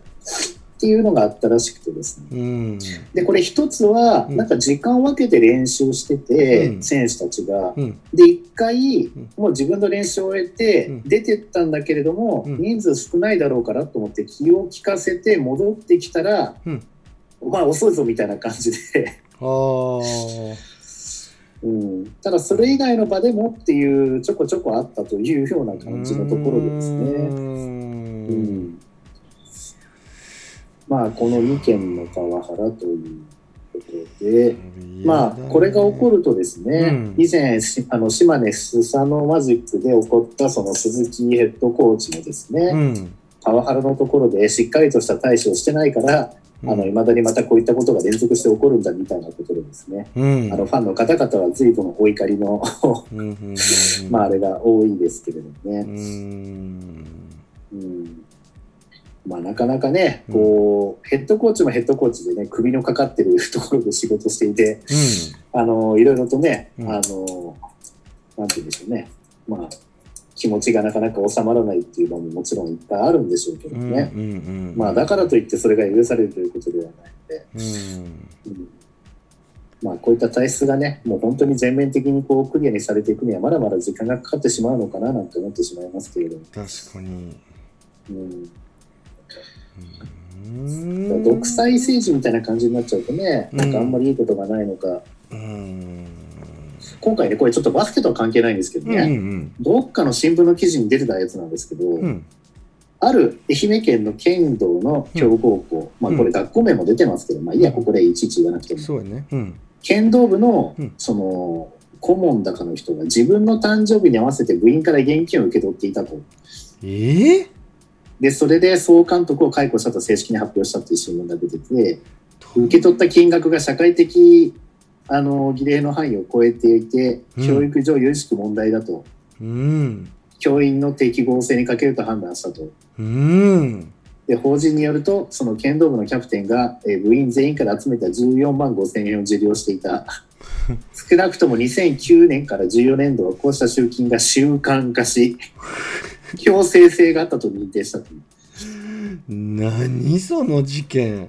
ていうのがあったらしくてですね、うん、でこれ一つはなんか時間を分けて練習してて、うん、選手たちが、うん、で一回もう自分の練習を終えて出てったんだけれども、うん、人数少ないだろうからと思って気を利かせて戻ってきたら、うん、お前遅いぞみたいな感じであうん、ただそれ以外の場でもっていうちょこちょこあったというような感じのところでですねうんまあ、この2件のパワハラということで、まあ、これが起こるとですね、うん、以前島根スサノマジックで起こったその鈴木ヘッドコーチのですね、うん、パワハラのところでしっかりとした対処をしてないからいまだにまたこういったことが連続して起こるんだみたいなことでですね、うん、ファンの方々は随分お怒りのまああれが多いですけれどねうんまあ、なかなかねこう、うん、ヘッドコーチもヘッドコーチでね首のかかってるところで仕事していて、うん、いろいろとね、うん、なんて言うんでしょうね、まあ、気持ちがなかなか収まらないっていう場ももちろんいっぱいあるんでしょうけどね、うんうんうんまあ、だからといってそれが許されるということではないので、うんうんまあ、こういった体質がねもう本当に全面的にこうクリアにされていくにはまだまだ時間がかかってしまうのかななんて思ってしまいますけれども確かに、うん独裁政治みたいな感じになっちゃうとね、なんかあんまりいいことがないのか、うん、今回ねこれちょっとバスケとは関係ないんですけどね、うんうん、どっかの新聞の記事に出てたやつなんですけど、うん、ある愛媛県の剣道の強豪校、うん、まあこれ学校名も出てますけど、うん、まあいやここでいちいち言わなくても、そうね、うん、剣道部のその顧問だかの人が自分の誕生日に合わせて部員から現金を受け取っていたと。でそれで総監督を解雇したと正式に発表したという新聞が出てて受け取った金額が社会的儀礼の範囲を超えていて、うん、教育上由々しく問題だと、うん、教員の適合性に欠けると判断したと、うん、で法人によるとその剣道部のキャプテンが部員全員から集めた14万5000円を受領していた少なくとも2009年から14年度はこうした集金が習慣化し強制性があったと認定したという何その事件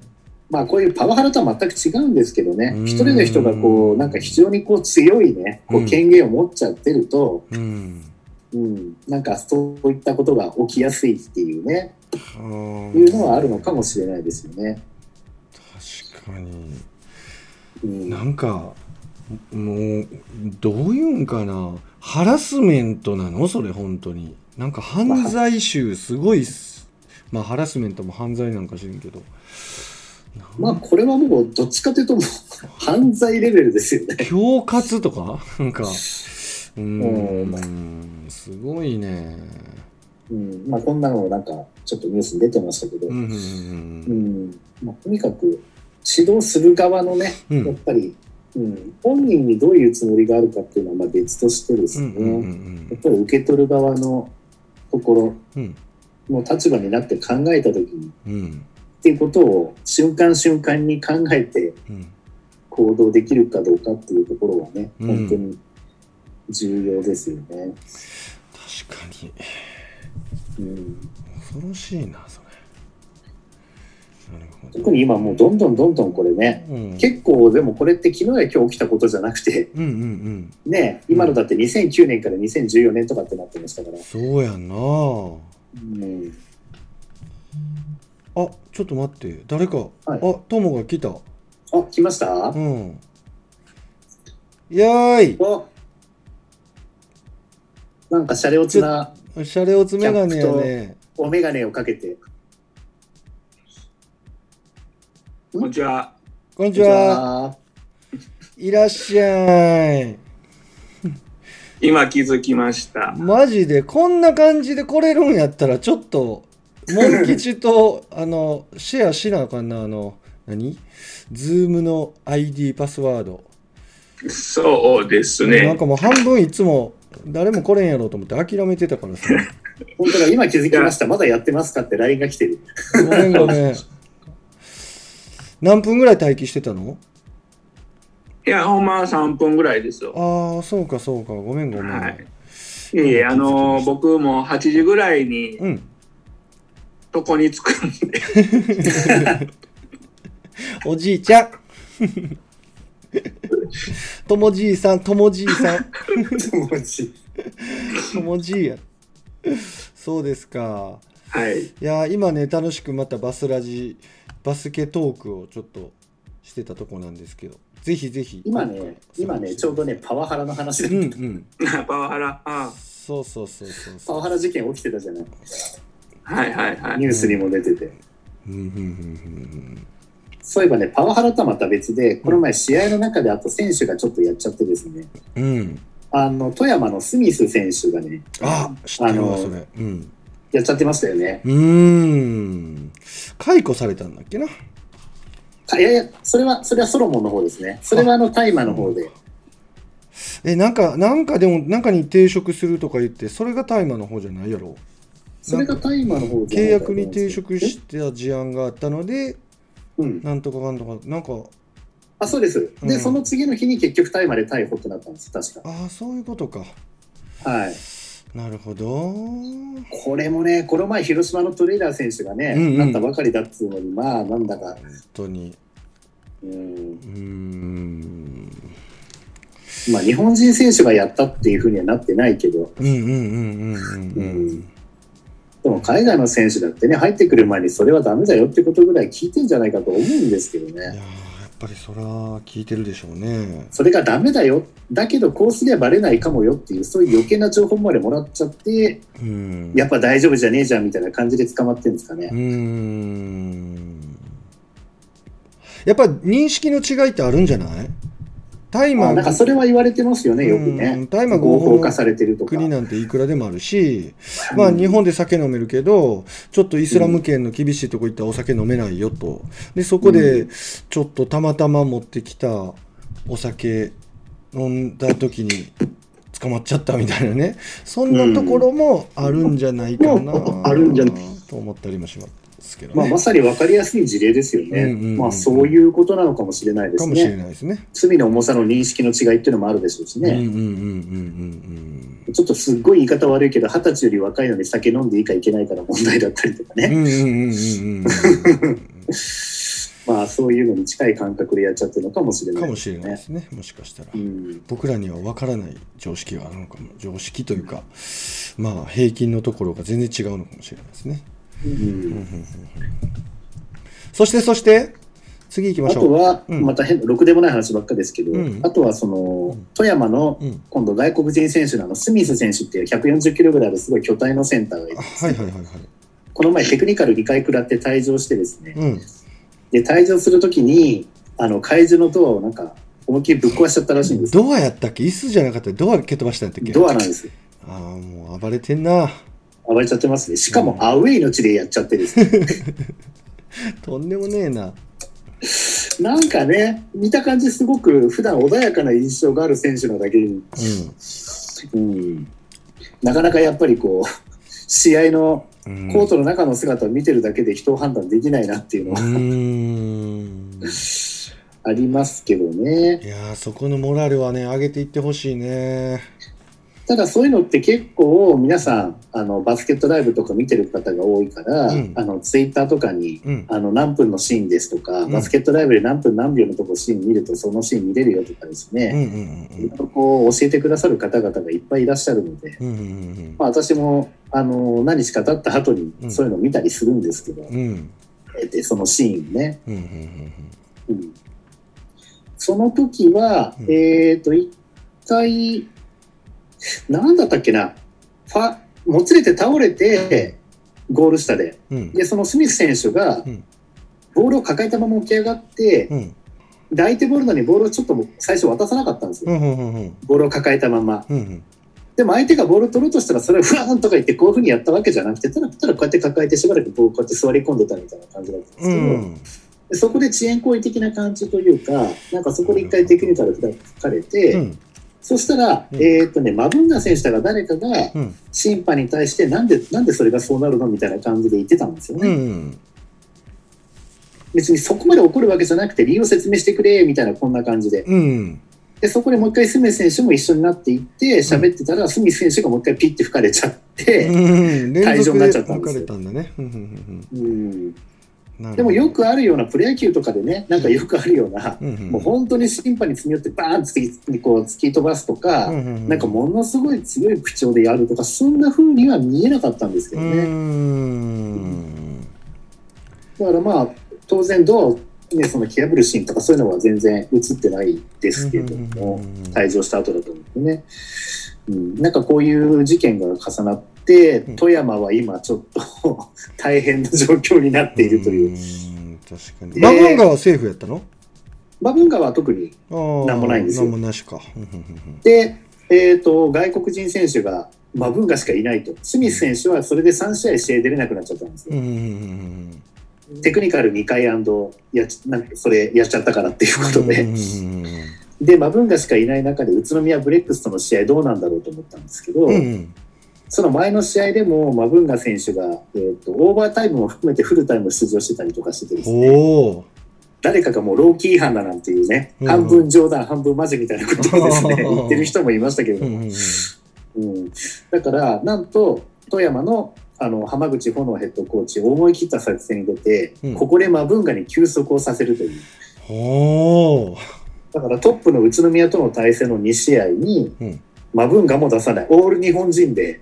まあこういうパワハラとは全く違うんですけどね一人の人がこうなんか非常にこう強いねこう権限を持っちゃってると、うんうん、なんかそういったことが起きやすいっていうねいうのはあるのかもしれないですよね確かに、うん、なんかもうどういうんかなハラスメントなのそれ本当になんか犯罪集すごいまあハラスメントも犯罪なんか知らんけどまあこれはもうどっちかというともう犯罪レベルですよね恐喝とかなんかすごいね、うんまあ、こんなのなんかちょっとニュースに出てましたけど、うんうんうんまあ、とにかく指導する側のね、うん、やっぱりうん、本人にどういうつもりがあるかっていうのはまあ別としてですね、うんうんうん、やっぱり受け取る側のところの立場になって考えたときに、うん、っていうことを瞬間瞬間に考えて行動できるかどうかっていうところはね、うん、本当に重要ですよね、うん、確かに、うん、恐ろしいなそれ特に今もうどんどんこれね、うん、結構でもこれって昨日や今日起きたことじゃなくて、うんうんうんね、今のだって2009年から2014年とかってなってましたからそうやんな、うん、あ、ちょっと待って誰か、はい、あ、トモが来たあ、来ました、うん、やーいおなんかシャレオツなシャレオツメガネやねおメガネをかけてこんにちは。こんにちは。いらっしゃい。今気づきました。マジでこんな感じで来れるんやったらちょっとモン吉とシェアしなあかんな何？ズームの ID パスワード。そうですね。なんかもう半分いつも誰も来れんやろうと思って諦めてたからさ。本当だ今気づきました。まだやってますかって LINE が来てる。ごめんごめん。何分ぐらい待機してたの？いや、ほんま3分ぐらいですよ。ああ、そうかそうか。ごめんごめん。はい。いえいえ、僕も8時ぐらいに、うん、床に着くんで。おじいちゃん。ともじいさん、ともじいさん。ともじいや。そうですか。はい。いや、今ね、楽しくまたバスケトークをちょっとしてたとこなんですけど、ぜひぜひ今ねちょうどねパワハラの話だった、うんうん、パワハラあそうパワハラ事件起きてたじゃないはいはいはいニュースにも出てて、うん、そういえばねパワハラとはまた別でこの前試合の中であと選手がちょっとやっちゃってですね、うん、富山のスミス選手がね知ってるわそれ、うんやっちゃってましたよね。解雇されたんだっけな。いやいや、それはソロモンの方ですね。それは大麻の方で。なんかでも中に抵触するとか言って、それが大麻の方じゃないやろ。それが大麻の方で。契約に抵触した事案があったので、うん、なんとかかんとかなんか。あ、そうです。で、うん、その次の日に結局大麻で逮捕となったんです確か。あ、そういうことか。はい。なるほど。これもね、この前広島のトレーダー選手がね、うんうん、なったばかりだっつうのに、まあなんだか本当に、まあ日本人選手がやったっていうふうにはなってないけど、でも海外の選手だってね、入ってくる前にそれはダメだよってことぐらい聞いてんじゃないかと思うんですけどね。いややっぱりそれは聞いてるでしょうね。それがダメだよだけどこうすればバレないかもよっていうそういう余計な情報までもらっちゃって、うん、やっぱ大丈夫じゃねえじゃんみたいな感じで捕まってるんですかね。やっぱ認識の違いってあるんじゃない？大麻なんかそれは言われてますよねよくね。大麻合法化されてるとか国なんていくらでもあるし、まあ日本で酒飲めるけどちょっとイスラム圏の厳しいとこ行ったらお酒飲めないよとでそこでちょっとたまたま持ってきたお酒飲んだ時に捕まっちゃったみたいなねそんなところもあるんじゃないかなと思ったりもしますけどね。まあ、まさに分かりやすい事例ですよね、まあ、そういうことなのかもしれないですね。かもしれないですね。罪の重さの認識の違いっていうのもあるでしょうしね。ちょっとすっごい言い方悪いけど20歳より若いのに酒飲んでいいかいけないから問題だったりとかね、まあそういうのに近い感覚でやっちゃってるのかもしれないですね。かもしれないですね。もしかしたら、僕らには分からない常識があるのかも。常識というか、まあ平均のところが全然違うのかもしれないですね。そして次行きましょう。あとは、またろくでもない話ばっかですけど、あとはその、富山の、今度外国人選手のスミス選手っていう140キロぐらいあるすごい巨体のセンターがいるんです、この前テクニカル2回食らって退場してですね、で退場するときに会場のドアをなんか思いっきりぶっ壊しちゃったらしいんです。ドアやったっけ？椅子じゃなかったドア蹴飛ばしたんだっけ？ドアなんです。ああもう暴れてんな。暴れちゃってますね。しかもアウェイの地でやっちゃってですね、とんでもねえな。なんかね見た感じすごく普段穏やかな印象がある選手のだけに、なかなかやっぱりこう試合のコートの中の姿を見てるだけで人を判断できないなっていうのはありますけどね。いやそこのモラルはね上げていってほしいね。ただそういうのって結構皆さんバスケットライブとか見てる方が多いから、うん、ツイッターとかに、うん、何分のシーンですとか、うん、バスケットライブで何分何秒のとこシーン見るとそのシーン見れるよとかですね、うんうんうん、こう教えてくださる方々がいっぱいいらっしゃるので、うんうんうん、まあ、私も何日か経った後にそういうのを見たりするんですけど、うん、でそのシーンね、うんうんうんうん、その時は、うん、一回なんだったっけな、もつれて倒れてゴール下 でそのスミス選手がボールを抱えたまま起き上がって、うん、で相手ボールなのにボールをちょっと最初渡さなかったんですよ、うんうんうん、ボールを抱えたまま、うんうん、でも相手がボールを取ろうとしたらそれをフワーンとか言ってこういう風にやったわけじゃなくて、ただこうやって抱えてしばらくこうやって座り込んでたみたいな感じだったんですけど、うん、でそこで遅延行為的な感じというか、なんかそこで一回テクニカルが書かれて、うん、そしたら、うん、マブンガ選手が誰かが審判に対してなんでそれがそうなるのみたいな感じで言ってたんですよね、うん、別にそこまで怒るわけじゃなくて理由を説明してくれみたいな、こんな感じ でそこでもう一回スミス選手も一緒になっていって喋ってたら、うん、スミス選手がもう一回ピッて吹かれちゃって、うん、退場になっちゃったんですよ。でもよくあるようなプロ野球とかでね、なんかよくあるような、うんうんうん、もう本当に審判に詰め寄ってバーンってこう突き飛ばすとか、うんうんうん、なんかものすごい強い口調でやるとか、そんな風には見えなかったんですけどね。だからまあ当然ドアを、ね、その蹴破るシーンとかそういうのは全然映ってないですけども、うんうんうん、退場した後だと思うんでね、うん、なんかこういう事件が重なってで、富山は今ちょっと大変な状況になっているという。確かに。バブンガはセーフやったの？バブンガは特に何もないんですよ。何もなしか。で、外国人選手がバブンガしかいないと。スミス選手はそれで3試合試合出れなくなっちゃったんですよ。うん、テクニカル2回なんかそれやっちゃったからっていうことで。で、バブンガしかいない中で宇都宮ブレックスとの試合どうなんだろうと思ったんですけど、うんその前の試合でもマブンガ選手が、オーバータイムも含めてフルタイム出場してたりとかしててですね、お誰かがもうローキー違反だなんていうね、うん、半分冗談半分マジみたいなことをですね言ってる人もいましたけれども、うんうん、だからなんと富山の浜口炎ヘッドコーチ思い切った作戦に出て、うん、ここでマブンガに休息をさせるという、おだからトップの宇都宮との対戦の2試合に、うんマブンガも出さないオール日本人で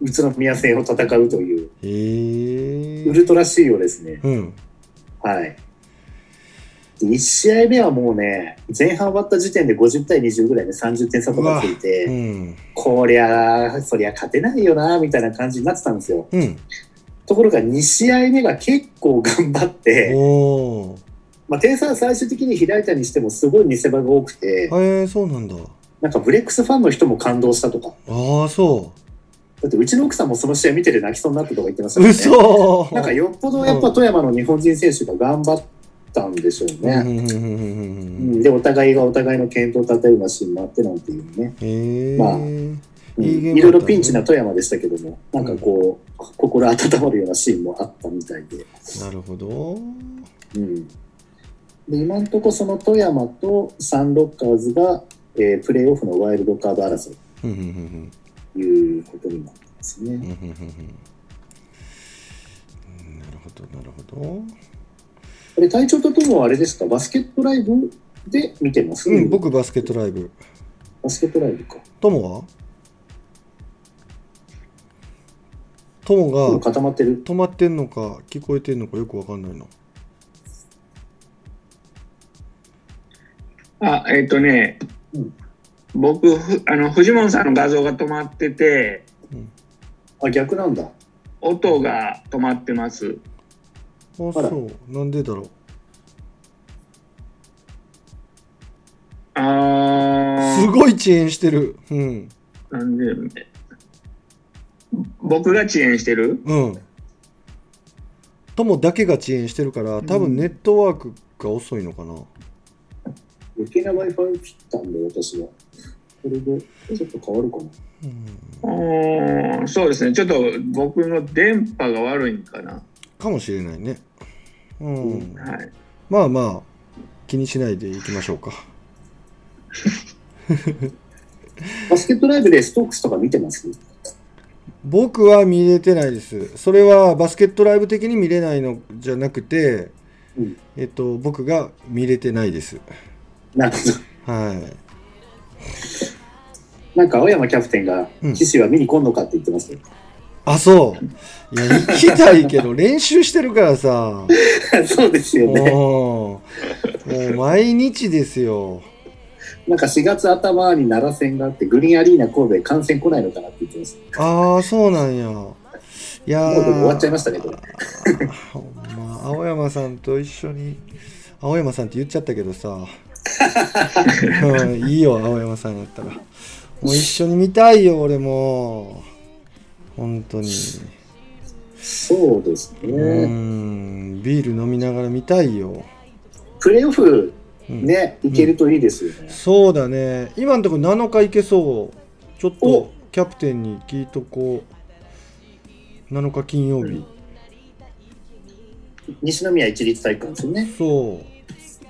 宇都宮戦を戦うという、ウルトラ仕様ですね、うんはい、1試合目はもうね前半終わった時点で50対20ぐらいで30点差とかついて、うん、そりゃ勝てないよなみたいな感じになってたんですよ、うん、ところが2試合目が結構頑張って点差は最終的に開いたにしてもすごい見せ場が多くて、そうなんだ、なんかブレックスファンの人も感動したとか。ああそう。だってうちの奥さんもその試合見てて泣きそうになったとか言ってましたね。嘘。なんかよっぽどやっぱ富山の日本人選手が頑張ったんでしょうね。うん、でお互いがお互いの健闘をたたえるシーンもあってなんていうね。まあ、いろいろピンチな富山でしたけども、なんかこう、うん、心温まるようなシーンもあったみたいで。なるほど。うん。で今のところその富山とサンロッカーズがプレーオフのワイルドカード争いということになってますね。なるほどなるほど。あれ隊長ともあれですか、バスケットライブで見てます？うん、僕バスケットライブ。バスケットライブか。ともは？ともが固まってる。止まってんのか聞こえてんのかよくわかんないの。あね。うん、僕藤本さんの画像が止まってて、うん、あ逆なんだ、音が止まってます。あそうなんでだろう。すごい遅延してる、うん、なんでよね。僕が遅延してる、うん、友だけが遅延してるから多分ネットワークが遅いのかな、うん余計な Wi-Fi 切ったんで私はこれでちょっと変わるかな、うん、そうですね、ちょっと僕の電波が悪いんかなかもしれないね、うんうんはい、まあまあ気にしないでいきましょうかバスケットライブでストークスとか見てます？僕は見れてないです。それはバスケットライブ的に見れないのじゃなくて、うん、僕が見れてないです。なるほど、はい、なんか青山キャプテンが岸は見に来んのかって言ってますよ、うん、あ、そういや行きたいけど練習してるからさそうですよね、もう毎日ですよ。なんか4月頭に奈良戦があってグリーンアリーナ神戸へ観戦来ないのかなって言ってます。ああ、そうなんや。いやもう終わっちゃいましたねこれ青山さんと一緒に、青山さんって言っちゃったけどさ、うん、いいよ青山さんだったらもう一緒に見たいよ俺も本当に。そうですね、うん、ビール飲みながら見たいよ。プレーオフね、うん、行けるといいですよね、うん、そうだね。今のところ7日行けそう。ちょっとキャプテンに聞いとこう。7日金曜日、うん、西宮一律体育館ですよね。そ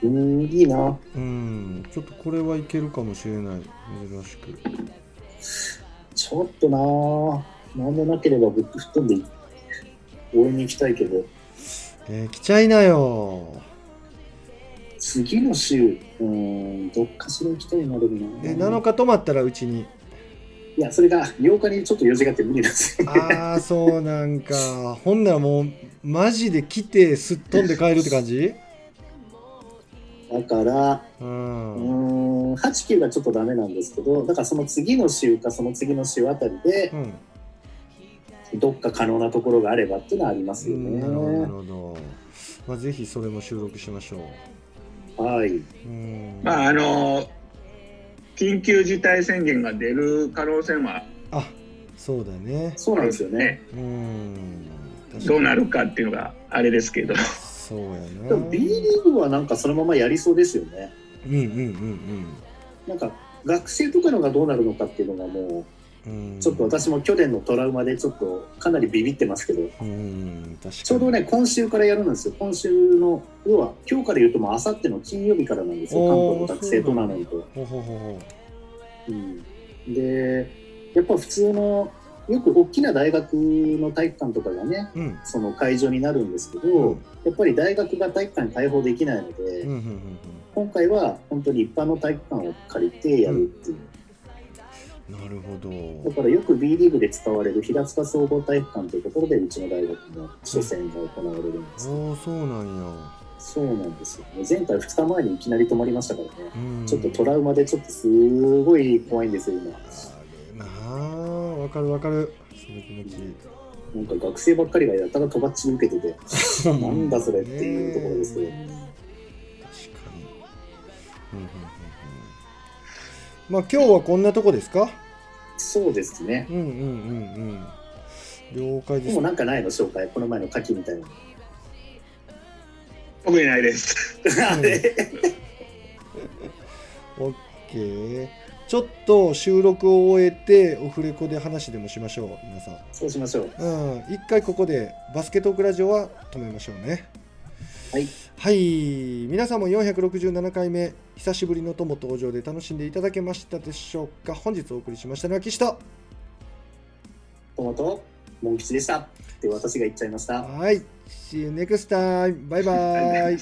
う、うん、いいな、うん、ちょっとこれはいけるかもしれない。珍しくちょっとな、なんもなければぶっ飛んで応援に行きたいけど、来ちゃいなよ次の週。どっかしら行きたいな。でもな、7日泊まったらうちに。いやそれが8日にちょっと用事があって無理なんですよ、ね、ああそうなんかほんならもうマジで来てすっ飛んで帰るって感じだから、うん、8、9がちょっとダメなんですけど、だからその次の週かその次の週あたりで、うん、どっか可能なところがあればっていうのはありますよね。なるほど、まあ、ぜひそれも収録しましょう。はい、うん、まあ緊急事態宣言が出る可能性もあ、そうだね、そうなんですよね、うん、どうなるかっていうのがあれですけど、そうやな。でも B リーグはなんかそのままやりそうですよね。うんうんうんうん。なんか学生とかのがどうなるのかっていうのがもう、うん、ちょっと私も去年のトラウマでちょっとかなりビビってますけど、うん、確かにちょうどね今週からやるんですよ。今週の要は今日から言うともうあさっての金曜日からなんですよ、関東の学生トーナメント。ほほほ、うん、でやっぱ普通のよく大きな大学の体育館とかがね、うん、その会場になるんですけど、うん、やっぱり大学が体育館に開放できないので、うんうんうんうん、今回は本当に一般の体育館を借りてやるっていう、うん、なるほど。だからよく B リーグで使われる平塚総合体育館というところでうちの大学の初戦が行われるんです、うん、そうなんや。そうなんですよ、ね、前回2日前にいきなり泊まりましたからね、うん、ちょっとトラウマでちょっとすごい怖いんですよ今。わかるわかる、その気持ち。なんか学生ばっかりがやったらとばっちり受けててなんだそれっていうところですけど、確かに、うんうんうん、まあ今日はこんなとこですか。そうですね、うんうんうんうん、了解です。もうなんかないの紹介、この前のカキみたいな。僕いないですあれOK、ちょっと収録を終えてオフレコで話でもしましょう皆さん。そうしましょう、うん、一回ここでバスケトークラジオは止めましょうね。はい、はい、皆さんも467回目久しぶりの友登場で楽しんでいただけましたでしょうか。本日お送りしましたのは岸と友とモン吉でした。で、私が言っちゃいました。はい、See you next time. バイバイ。